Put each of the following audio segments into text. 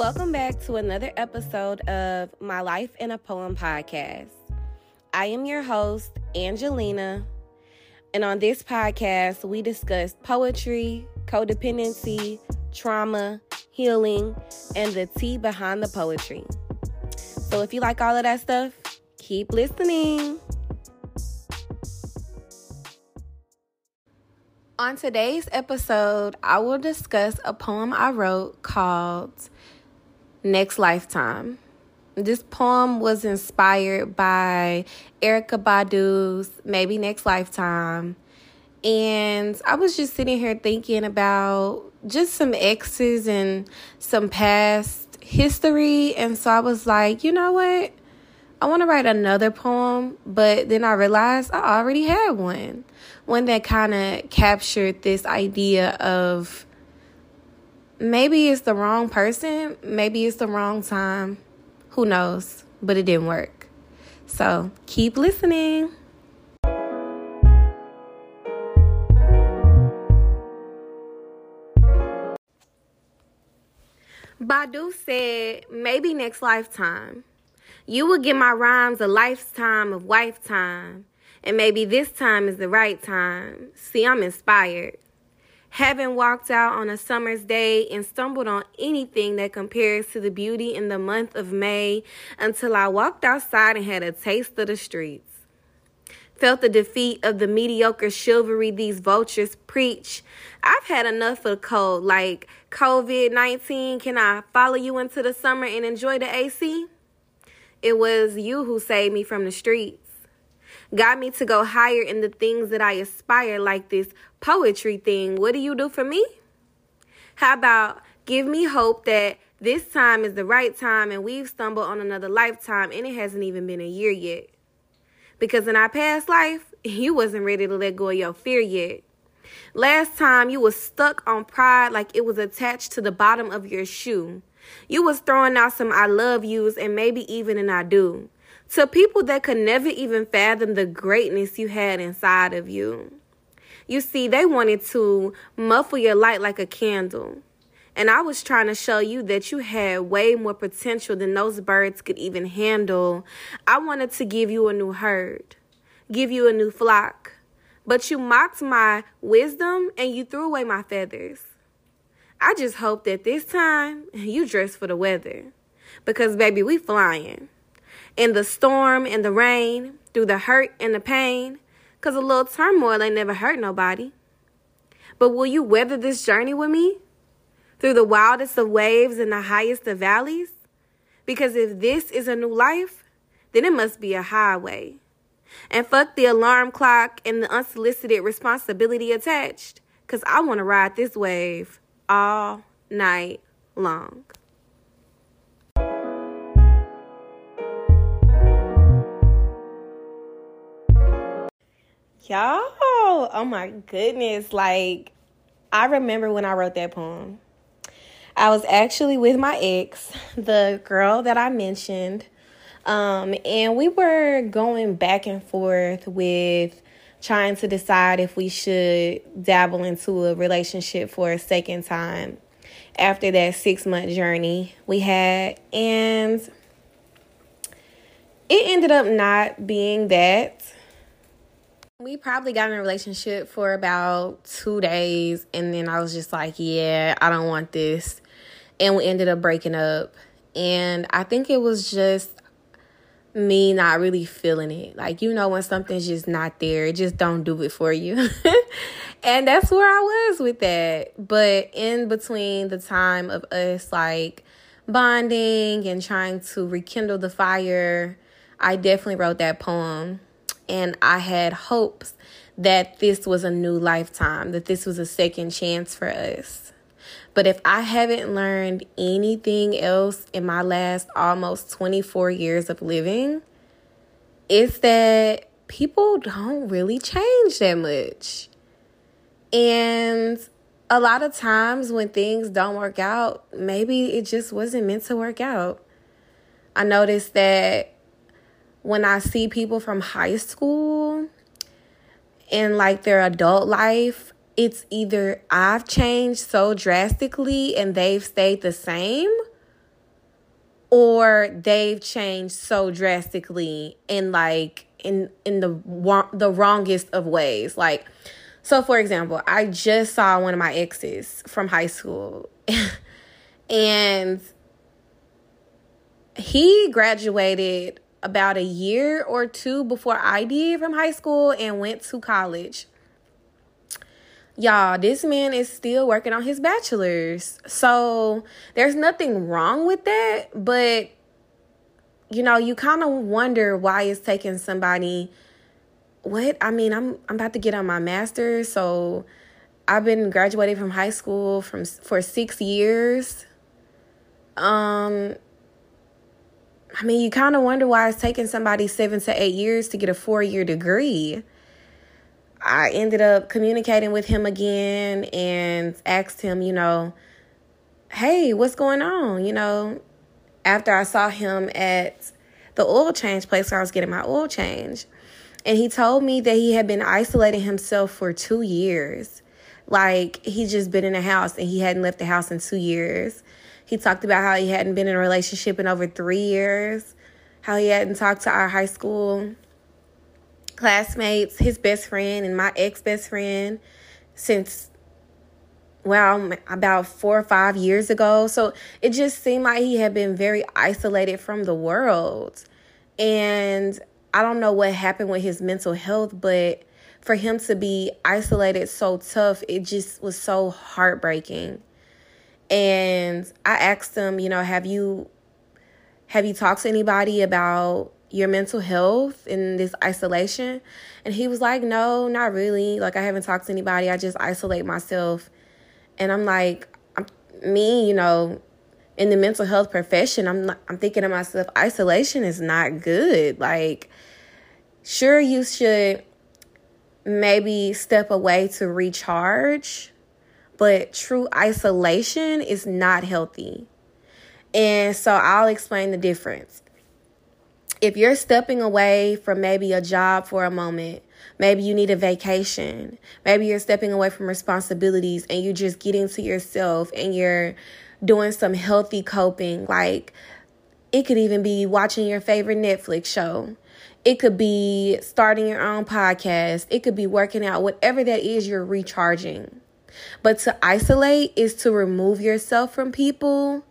Welcome back to another episode of My Life in a Poem podcast. I am your host, Angelina, and on this podcast, we discuss poetry, codependency, trauma, healing, and the tea behind the poetry. So if you like all of that stuff, keep listening. On today's episode, I will discuss a poem I wrote called Next Lifetime. This poem was inspired by Erica Badu's Maybe Next Lifetime. And I was just sitting here thinking about just some exes and some past history. And so I was like, you know what? I want to write another poem, but then I realized I already had one. One that kind of captured this idea of maybe it's the wrong person, maybe it's the wrong time, who knows, but it didn't work. So keep listening. Badu said, maybe next lifetime. You will give my rhymes a lifetime of wife time. And maybe this time is the right time. See, I'm inspired. Haven't walked out on a summer's day and stumbled on anything that compares to the beauty in the month of May until I walked outside and had a taste of the streets. Felt the defeat of the mediocre chivalry these vultures preach. I've had enough of cold, like COVID-19. Can I follow you into the summer and enjoy the AC? It was you who saved me from the streets. Got me to go higher in the things that I aspire, like this poetry thing. What do you do for me? How about give me hope that this time is the right time and we've stumbled on another lifetime and it hasn't even been a year yet. Because in our past life, you wasn't ready to let go of your fear yet. Last time you was stuck on pride like it was attached to the bottom of your shoe. You was throwing out some I love yous and maybe even an I do. To people that could never even fathom the greatness you had inside of you. You see, they wanted to muffle your light like a candle. And I was trying to show you that you had way more potential than those birds could even handle. I wanted to give you a new herd, give you a new flock. But you mocked my wisdom and you threw away my feathers. I just hope that this time you dress for the weather. Because, baby, we flying. In the storm and the rain, through the hurt and the pain, because a little turmoil ain't never hurt nobody. But will you weather this journey with me? Through the wildest of waves and the highest of valleys? Because if this is a new life, then it must be a highway. And fuck the alarm clock and the unsolicited responsibility attached, because I want to ride this wave all night long. Y'all, oh my goodness, like, I remember when I wrote that poem. I was actually with my ex, the girl that I mentioned, and we were going back and forth with trying to decide if we should dabble into a relationship for a second time after that 6-month journey we had, and it ended up not being that. We probably got in a relationship for about 2 days, and then I was just like, yeah, I don't want this. And we ended up breaking up. And I think it was just me not really feeling it. Like, you know, when something's just not there, it just don't do it for you. And that's where I was with that. But in between the time of us, like, bonding and trying to rekindle the fire, I definitely wrote that poem. And I had hopes that this was a new lifetime, that this was a second chance for us. But if I haven't learned anything else in my last almost 24 years of living, it's that people don't really change that much. And a lot of times when things don't work out, maybe it just wasn't meant to work out. I noticed that when I see people from high school and like their adult life, it's either I've changed so drastically and they've stayed the same, or they've changed so drastically in like in the wrongest of ways. Like, so for example, I just saw one of my exes from high school and he graduated about a year or two before I did from high school and went to college. Y'all, this man is still working on his bachelor's. So there's nothing wrong with that. But, you know, you kind of wonder why it's taking somebody. What? I mean, I'm about to get on my master's. So I've been graduating from high school for 6 years. I mean, you kind of wonder why it's taking somebody 7 to 8 years to get a 4-year degree. I ended up communicating with him again and asked him, you know, hey, what's going on? You know, after I saw him at the oil change place where I was getting my oil change. And he told me that he had been isolating himself for 2 years. Like, he's just been in a house and he hadn't left the house in 2 years. He talked about how he hadn't been in a relationship in over 3 years, how he hadn't talked to our high school classmates, his best friend, and my ex-best friend since, well, about 4 or 5 years ago. So it just seemed like he had been very isolated from the world. And I don't know what happened with his mental health, but for him to be isolated so tough, it just was so heartbreaking. And I asked him, you know, have you talked to anybody about your mental health in this isolation? And he was like, no, not really. Like, I haven't talked to anybody. I just isolate myself. And I'm like, you know, in the mental health profession, I'm thinking to myself, isolation is not good. Like, sure, you should maybe step away to recharge, but true isolation is not healthy. And so I'll explain the difference. If you're stepping away from maybe a job for a moment, maybe you need a vacation, maybe you're stepping away from responsibilities and you're just getting to yourself and you're doing some healthy coping. Like, it could even be watching your favorite Netflix show. It could be starting your own podcast. It could be working out, whatever that is, you're recharging. But to isolate is to remove yourself from people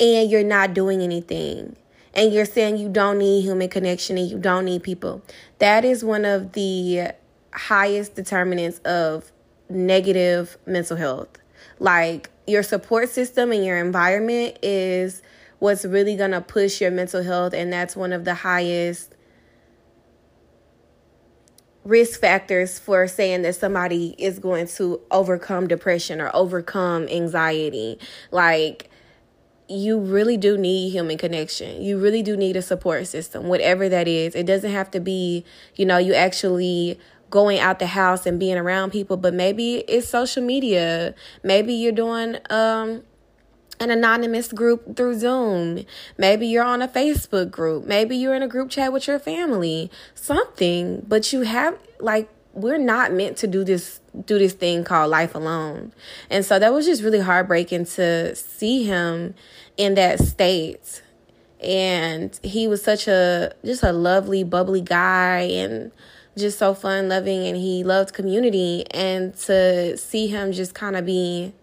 and you're not doing anything. And you're saying you don't need human connection and you don't need people. That is one of the highest determinants of negative mental health. Like, your support system and your environment is what's really going to push your mental health. And that's one of the highest risk factors for saying that somebody is going to overcome depression or overcome anxiety. Like, you really do need human connection. You really do need a support system, whatever that is. It doesn't have to be, you know, you actually going out the house and being around people, but maybe it's social media. Maybe you're doing an anonymous group through Zoom. Maybe you're on a Facebook group. Maybe you're in a group chat with your family, something. But you have, like, we're not meant to do this thing called life alone. And so that was just really heartbreaking to see him in that state. And he was such a lovely, bubbly guy and just so fun loving. And he loved community. And to see him just kind of be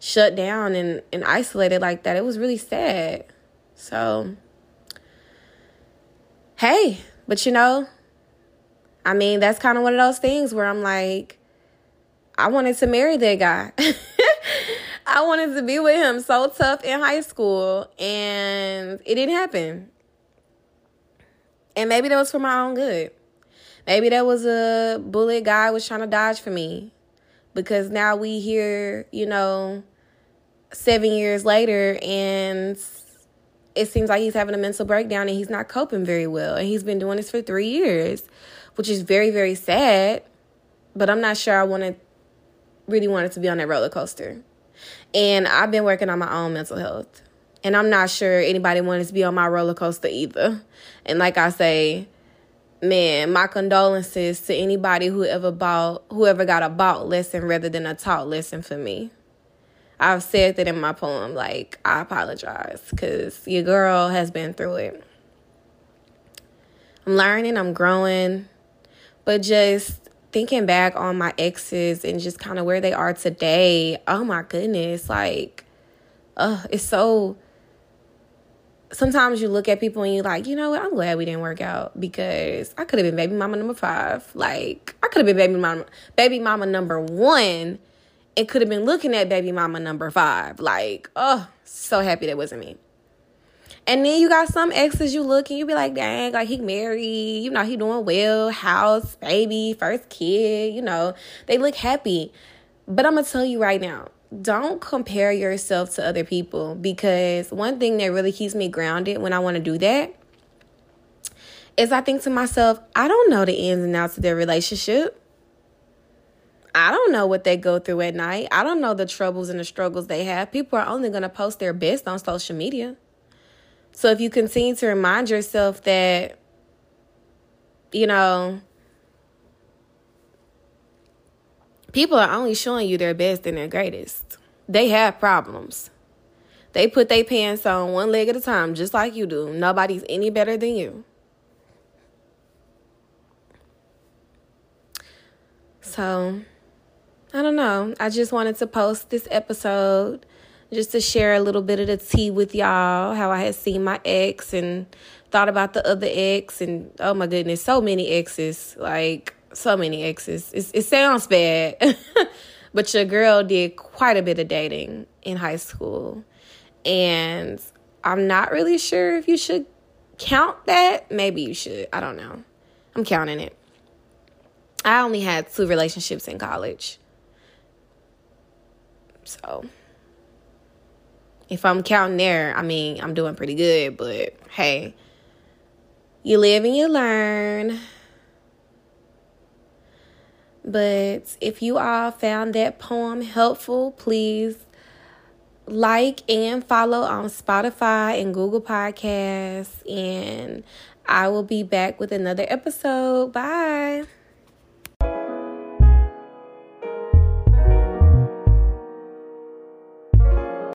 shut down and isolated like that, it was really sad. So, hey, but you know, I mean, that's kind of one of those things where I'm like, I wanted to marry that guy. I wanted to be with him so tough in high school, and it didn't happen. And maybe that was for my own good. Maybe that was a bullet guy was trying to dodge for me, because now we here, you know, 7 years later, and it seems like he's having a mental breakdown and he's not coping very well. And he's been doing this for 3 years. Which is very, very sad, but I'm not sure I really wanted to be on that roller coaster. And I've been working on my own mental health, and I'm not sure anybody wanted to be on my roller coaster either. And like I say, man, my condolences to anybody whoever got a bought lesson rather than a taught lesson for me. I've said that in my poem, like, I apologize because your girl has been through it. I'm learning, I'm growing, but just thinking back on my exes and just kind of where they are today, oh my goodness, like, it's so, sometimes you look at people and you're like, you know what, I'm glad we didn't work out because I could have been baby mama number 5. Like, I could have been baby mama number 1 and could have been looking at baby mama number 5. Like, so happy that wasn't me. And then you got some exes you look and you be like, dang, like he married, you know, he doing well, house, baby, first kid, you know, they look happy. But I'm going to tell you right now, don't compare yourself to other people, because one thing that really keeps me grounded when I want to do that is I think to myself, I don't know the ins and outs of their relationship. I don't know what they go through at night. I don't know the troubles and the struggles they have. People are only going to post their best on social media. So if you continue to remind yourself that, you know, people are only showing you their best and their greatest. They have problems. They put their pants on one leg at a time, just like you do. Nobody's any better than you. So, I don't know. I just wanted to post this episode just to share a little bit of the tea with y'all, how I had seen my ex and thought about the other ex. And, oh, my goodness, so many exes, like, so many exes. It sounds bad, but your girl did quite a bit of dating in high school. And I'm not really sure if you should count that. Maybe you should. I don't know. I'm counting it. I only had 2 relationships in college. So if I'm counting there, I mean, I'm doing pretty good. But hey, you live and you learn. But if you all found that poem helpful, please like and follow on Spotify and Google Podcasts. And I will be back with another episode. Bye.